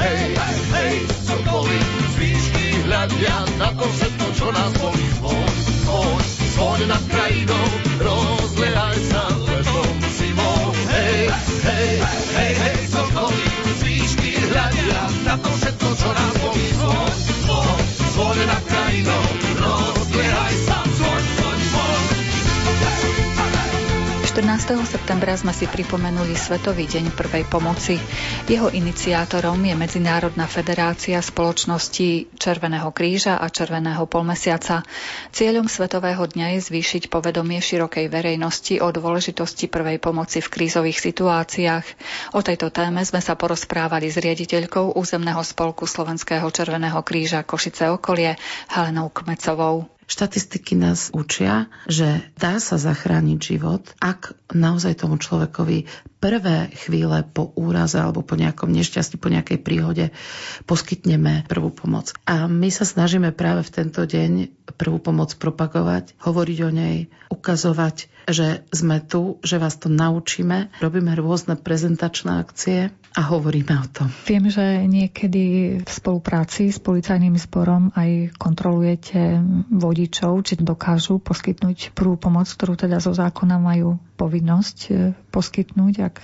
hej, hej, sokolí, zvýšky hľadia na to všetko, čo nás bolí. Zvoň, zvoň, zvoň nad krajinou, rozliehaj sa letom zimou. Hej, hej, hej, hej, sokolí, zvýšky hľadia na to všetko, čo nás bolí. Zvolená krajinou, rozliehaj sa, zvoň, zvoň, zvoň. 14. 6. septembra sme si pripomenuli Svetový deň prvej pomoci. Jeho iniciátorom je Medzinárodná federácia spoločností Červeného kríža a Červeného polmesiaca. Cieľom Svetového dňa je zvýšiť povedomie širokej verejnosti o dôležitosti prvej pomoci v krízových situáciách. O tejto téme sme sa porozprávali s riaditeľkou Územného spolku Slovenského Červeného kríža Košice okolie Helenou Kmecovou. Štatistiky nás učia, že dá sa zachrániť život, ak naozaj tomu človekovi prvé chvíle po úraze alebo po nejakom nešťastí, po nejakej príhode poskytneme prvú pomoc. A my sa snažíme práve v tento deň prvú pomoc propagovať, hovoriť o nej, ukazovať, že sme tu, že vás to naučíme. Robíme rôzne prezentačné akcie a hovoríme o tom. Viem, že niekedy v spolupráci s policajným zborom aj kontrolujete vodičov, či dokážu poskytnúť prvú pomoc, ktorú teda zo zákona majú povinnosť poskytnúť, ak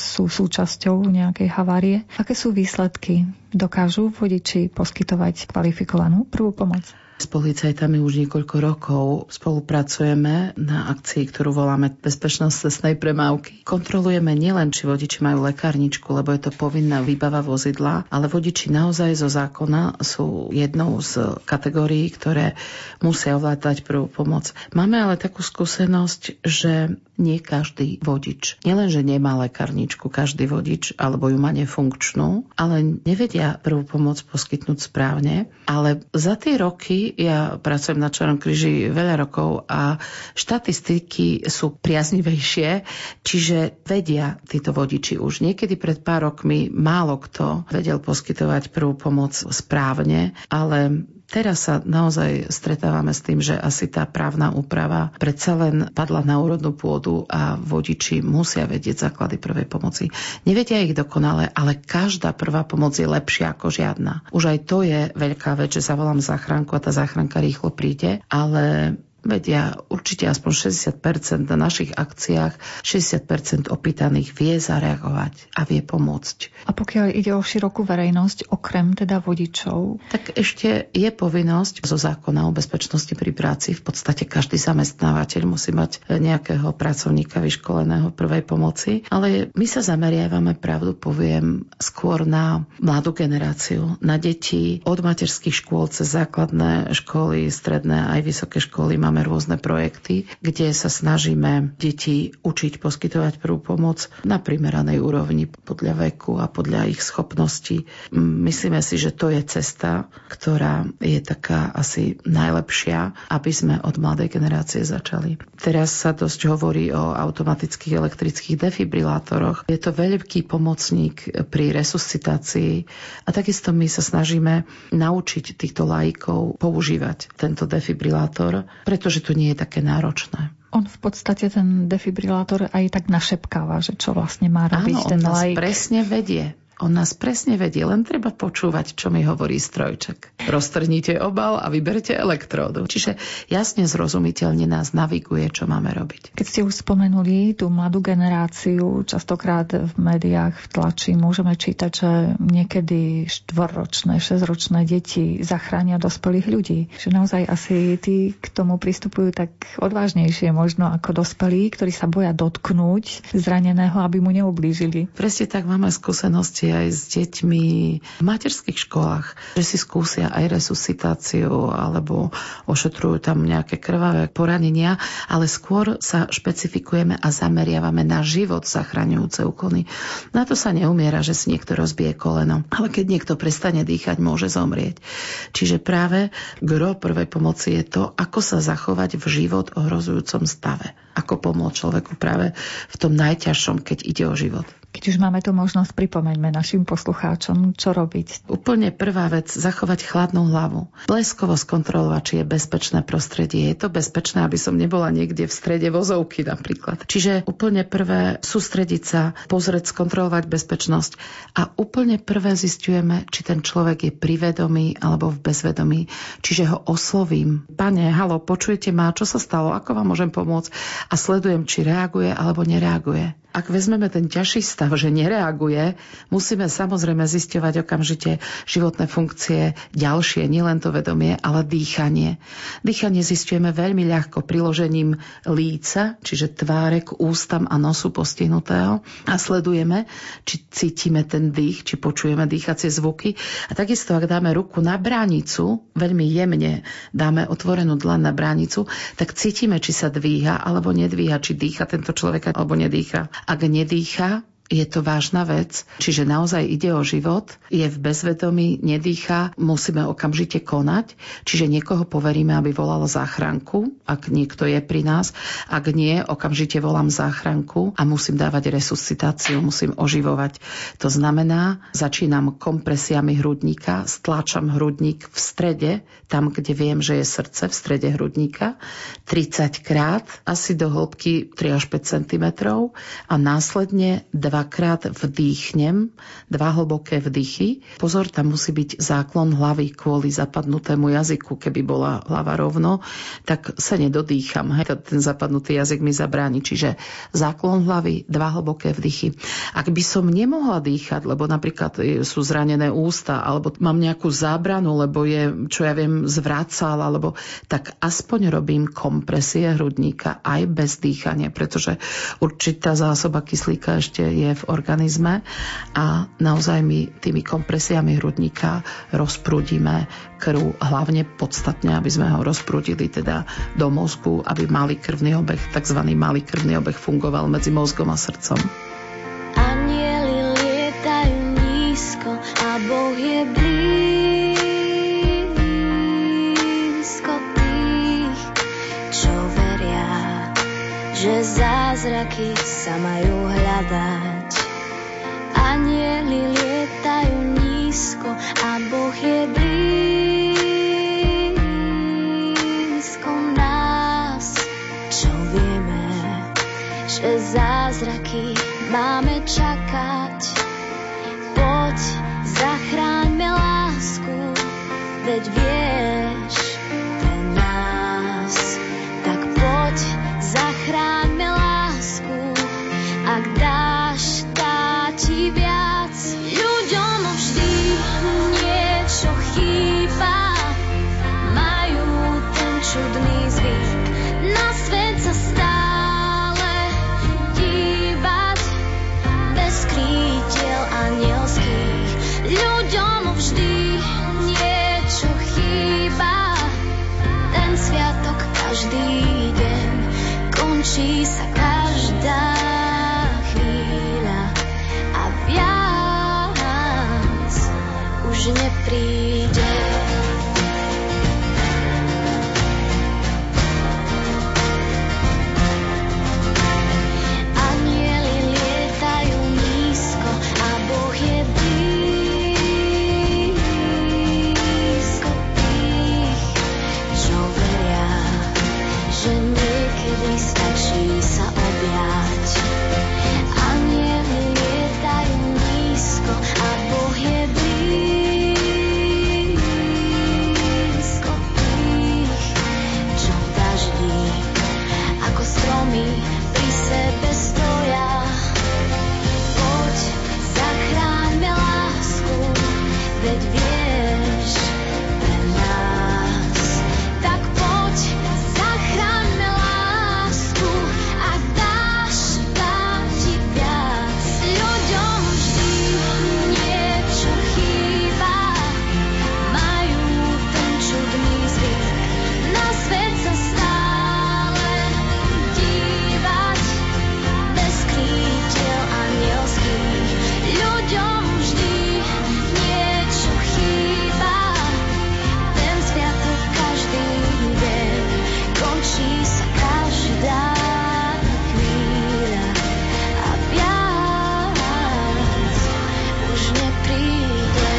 sú súčasťou nejakej havárie. Aké sú výsledky? Dokážu vodiči poskytovať kvalifikovanú prvú pomoc? S policajtami už niekoľko rokov spolupracujeme na akcii, ktorú voláme Bezpečnosť cestnej premávky. Kontrolujeme nielen, či vodiči majú lekárničku, lebo je to povinná výbava vozidla, ale vodiči naozaj zo zákona sú jednou z kategórií, ktoré musia ovládať prvú pomoc. Máme ale takú skúsenosť, že nie každý vodič, nielenže nemá lekárničku každý vodič, alebo ju má nefunkčnú, ale nevedia prvú pomoc poskytnúť správne. Ale za tie roky, ja pracujem na Červenom kríži veľa rokov a štatistiky sú priaznivejšie, čiže vedia títo vodiči už. Niekedy pred pár rokmi málo kto vedel poskytovať prvú pomoc správne, ale teraz sa naozaj stretávame s tým, že asi tá právna úprava predsa len padla na úrodnú pôdu a vodiči musia vedieť základy prvej pomoci. Nevedia ich dokonale, ale každá prvá pomoc je lepšia ako žiadna. Už aj to je veľká vec, že zavolám záchranku a tá záchranka rýchlo príde, ale vedia určite aspoň 60% na našich akciách, 60% opýtaných vie zareagovať a vie pomôcť. A pokiaľ ide o širokú verejnosť, okrem teda vodičov? Tak ešte je povinnosť zo zákona o bezpečnosti pri práci. V podstate každý zamestnávateľ musí mať nejakého pracovníka vyškoleného prvej pomoci, ale my sa zameriavame, pravdu poviem, skôr na mladú generáciu, na deti od materských škôl cez základné školy, stredné aj vysoké školy. Máme rôzne projekty, kde sa snažíme deti učiť poskytovať prvú pomoc na primeranej úrovni podľa veku a podľa ich schopností. Myslíme si, že to je cesta, ktorá je taká asi najlepšia, aby sme od mladej generácie začali. Teraz sa dosť hovorí o automatických elektrických defibrilátoroch. Je to veľký pomocník pri resuscitácii a takisto my sa snažíme naučiť týchto laikov používať tento defibrilátor, pretože to nie je také náročné. On v podstate ten defibrilátor aj tak našepkáva, že čo vlastne má robiť ten laik. Áno, on nás presne vedie. Len treba počúvať, čo mi hovorí strojček. Roztrhnite obal a vyberte elektródu. Čiže jasne zrozumiteľne nás naviguje, čo máme robiť. Keď ste už spomenuli tú mladú generáciu, častokrát v médiách, v tlači môžeme čítať, že niekedy 4-ročné, 6-ročné deti zachránia dospelých ľudí. Že naozaj asi tí k tomu pristupujú tak odvážnejšie možno ako dospelí, ktorí sa boja dotknúť zraneného, aby mu neublížili. Presne tak, máme skúsenosti aj s deťmi v materských školách, že si skúsia aj resuscitáciu alebo ošetrujú tam nejaké krvavé poranenia, ale skôr sa špecifikujeme a zameriavame na život zachraňujúce úkony. Na to sa neumiera, že si niekto rozbije koleno, ale keď niekto prestane dýchať, môže zomrieť. Čiže práve gro prvej pomoci je to, ako sa zachovať v život ohrozujúcom stave. Ako pomôcť človeku práve v tom najťažšom, keď ide o život. Keď už máme tu možnosť, pripomeňme našim poslucháčom, čo robiť. Úplne prvá vec, zachovať chladnú hlavu. Bleskovo skontrolovať, či je bezpečné prostredie. Je to bezpečné, aby som nebola niekde v strede vozovky napríklad. Čiže úplne prvé, sústrediť sa, pozrieť, skontrolovať bezpečnosť. A úplne prvé zisťujeme, či ten človek je privedomý alebo v bezvedomí. Čiže ho oslovím. Pane, halo, počujete ma? Čo sa stalo? Ako vám môžem pomôcť? A sledujem, či reaguje alebo nereaguje. Ak vezmeme ten ťažší stav, že nereaguje, musíme samozrejme zisťovať okamžite životné funkcie ďalšie, nielen to vedomie, ale dýchanie. Dýchanie zisťujeme veľmi ľahko priložením líca, čiže tváre k ústam a nosu postihnutého, a sledujeme, či cítime ten dých, či počujeme dýchacie zvuky. A takisto, ak dáme ruku na bránicu, veľmi jemne dáme otvorenú dlan na bránicu, tak cítime, či sa dvíha alebo nedvíha, či dýcha tento človek alebo nedýcha. Ak nedýcha, je to vážna vec, čiže naozaj ide o život, je v bezvedomí, nedýcha, musíme okamžite konať, čiže niekoho poveríme, aby volalo záchranku, ak niekto je pri nás, ak nie, okamžite volám záchranku a musím dávať resuscitáciu, musím oživovať. To znamená, začínam kompresiami hrudníka, stláčam hrudník v strede, tam, kde viem, že je srdce, v strede hrudníka, 30 krát, asi do hĺbky 3 až 5 cm a následne 2-krát vdýchnem, 2 hlboké vdychy. Pozor, tam musí byť záklon hlavy kvôli zapadnutému jazyku. Keby bola hlava rovno, tak sa nedodýcham. Ten zapadnutý jazyk mi zabráni. Čiže záklon hlavy, 2 hlboké vdychy. Ak by som nemohla dýchať, lebo napríklad sú zranené ústa, alebo mám nejakú zábranu, lebo je, čo ja viem, zvracal, alebo tak aspoň robím kompresie hrudníka aj bez dýchania, pretože určitá zásoba kyslíka ešte je v organizme a naozaj my tými kompresiami hrudníka rozprúdime krv, hlavne podstatne, aby sme ho rozprúdili teda do mozgu, aby malý krvný obeh, takzvaný malý krvný obeh fungoval medzi mozgom a srdcom. Anjeli lietajú nízko a Boh je blízko tých, čo veria, že zázraky sa majú hľadať. Anjeli lietajú nízko a Boh je blízko nás. Čo vieme, že zázraky máme čakať. Poď, zachráňme lásku, veď vieš pre nás. Tak poď, zachráňme lásku, ak dáš, dá ti viac. Ľuďom vždy niečo chýba, majú ten čudný zvyk na svet sa stále dívať, bez krítiel anielských. Ľuďom vždy niečo chýba, ten sviatok každý deň končí sa každá chvíľa a viac už nepríde. Anjeli lietajú nízko a Boh je blízko tých, čo veria, že niekedy stačí sa objať. Anjeli lietajú nízko a Boh je blízko tých, čo v daždi ako stromy pri sebe stoja. Poď, zachráňme lásku, veď vieš pre nás. Tak poď, zachráňme lásku, ak dáš, dám ti viac. Ľuďom vždy niečo chýba, majú ten čudný zvyk na svet sa stále dívať, bez krítiel anielských. Ľuďom vždy niečo chýba, ten sviatok každý deň končí sa každá chvíľa a viac už nepríde.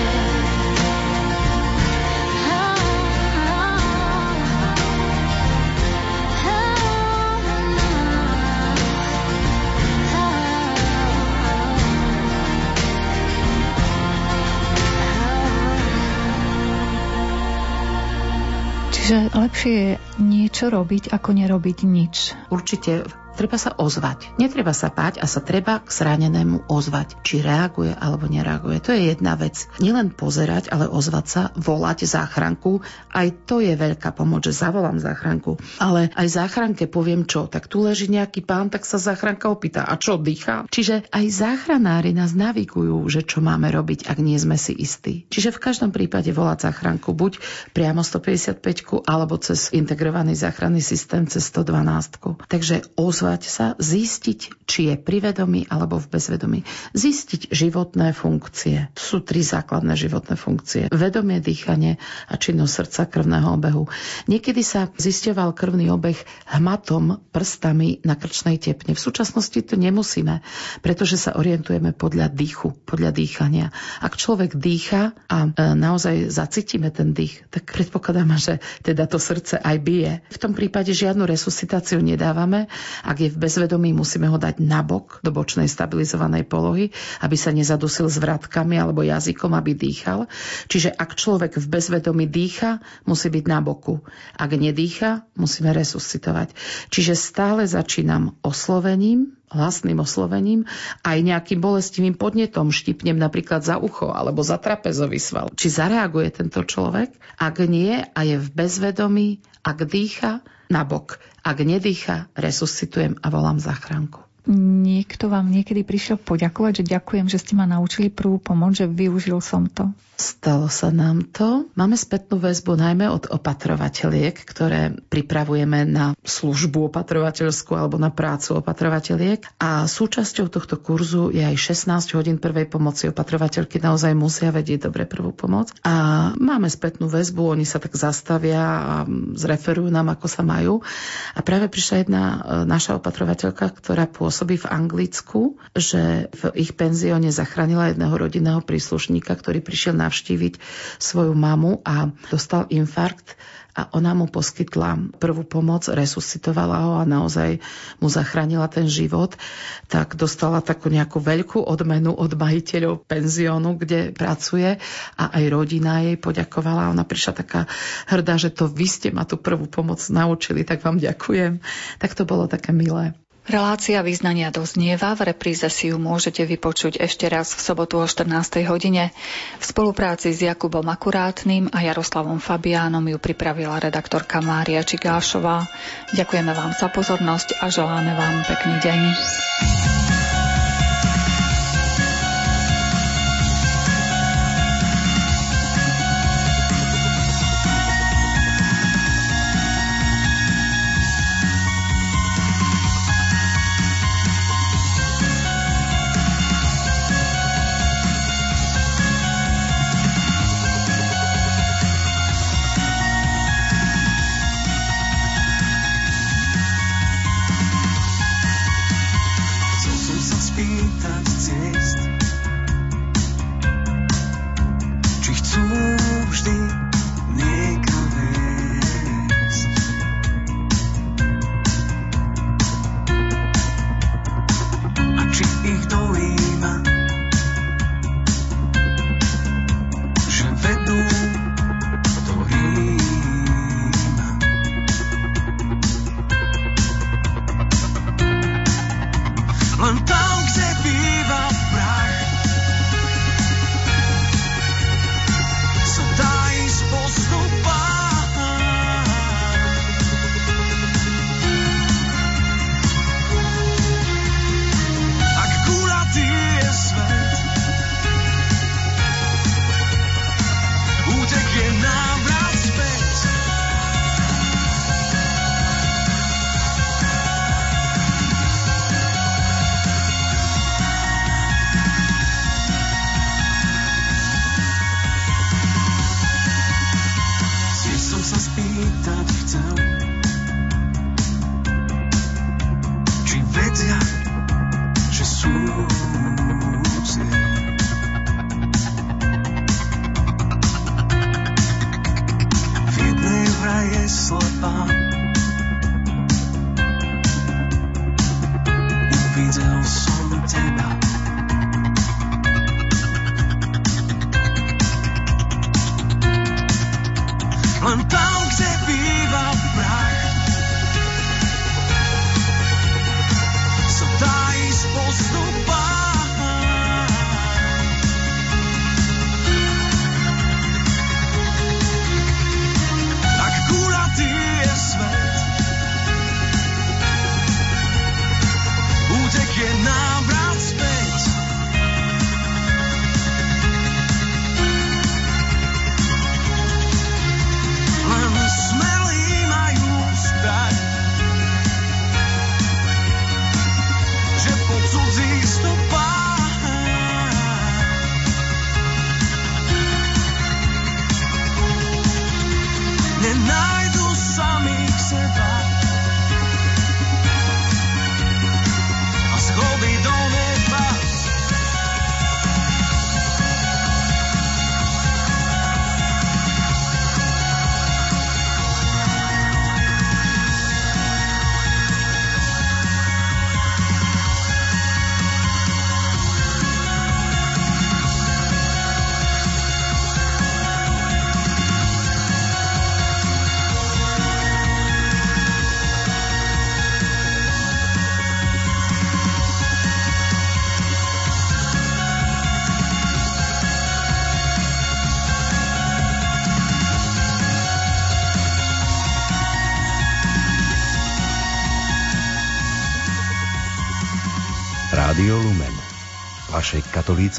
Čiže lepšie je niečo robiť, ako nerobiť nič. Určite. Treba sa ozvať. Netreba sa páť a sa treba k zranenému ozvať. Či reaguje alebo nereaguje. To je jedna vec. Nielen pozerať, ale ozvať sa, volať záchranku. Aj to je veľká pomoc, že zavolám záchranku. Ale aj záchranke poviem čo. Tak tu leží nejaký pán, tak sa záchranka opýta. A čo, dýcha? Čiže aj záchranári nás navigujú, že čo máme robiť, ak nie sme si istí. Čiže v každom prípade volať záchranku buď priamo 155 alebo cez integrovaný záchranný systém cez 112. Takže ozvať sa, zistiť, či je pri vedomí alebo v bezvedomí. Zistiť životné funkcie. Sú tri základné životné funkcie. Vedomie, dýchanie a činnosť srdca, krvného obehu. Niekedy sa zisťoval krvný obeh hmatom, prstami na krčnej tepne. V súčasnosti to nemusíme, pretože sa orientujeme podľa dýchu, podľa dýchania. Ak človek dýcha a naozaj zacítime ten dých, tak predpokladáme, že teda to srdce aj bije. V tom prípade žiadnu resuscitáciu nedávame. Ak je v bezvedomí, musíme ho dať nabok do bočnej stabilizovanej polohy, aby sa nezadusil s vratkami alebo jazykom, aby dýchal. Čiže ak človek v bezvedomí dýcha, musí byť na boku. Ak nedýcha, musíme resuscitovať. Čiže stále začínam oslovením, hlasným oslovením, aj nejakým bolestivým podnetom, štipnem napríklad za ucho alebo za trapezový sval. Či zareaguje tento človek? Ak nie a je v bezvedomí, ak dýcha, nabok. Ak nedýcha, resuscitujem a volám záchranku. Niekto vám niekedy prišiel poďakovať, že ďakujem, že ste ma naučili prvú pomoc, že využil som to. Stalo sa nám to. Máme spätnú väzbu najmä od opatrovateľiek, ktoré pripravujeme na službu opatrovateľskú alebo na prácu opatrovateľiek. A súčasťou tohto kurzu je aj 16 hodín prvej pomoci. Opatrovateľky naozaj musia vedieť dobre prvú pomoc. A máme spätnú väzbu, oni sa tak zastavia a zreferujú nám, ako sa majú. A práve prišla jedna naša opatrovateľka, ktorá pôsobí v Anglicku, že v ich penzióne zachránila jedného rodinného príslušníka, ktorý prišiel navštíviť svoju mamu a dostal infarkt. A ona mu poskytla prvú pomoc, resuscitovala ho a naozaj mu zachránila ten život, tak dostala takú nejakú veľkú odmenu od majiteľov penziónu, kde pracuje a aj rodina jej poďakovala. Ona prišla taká hrdá, že to vy ste ma tú prvú pomoc naučili, tak vám ďakujem. Tak to bolo také milé. Relácia Vyznania doznieva, v repríze si ju môžete vypočuť ešte raz v sobotu o 14. hodine. V spolupráci s Jakubom Akurátnym a Jaroslavom Fabiánom ju pripravila redaktorka Mária Čigášová. Ďakujeme vám za pozornosť a želáme vám pekný deň. Tam, gdzie bywa brak, Rádio Lumen, vaše katolícke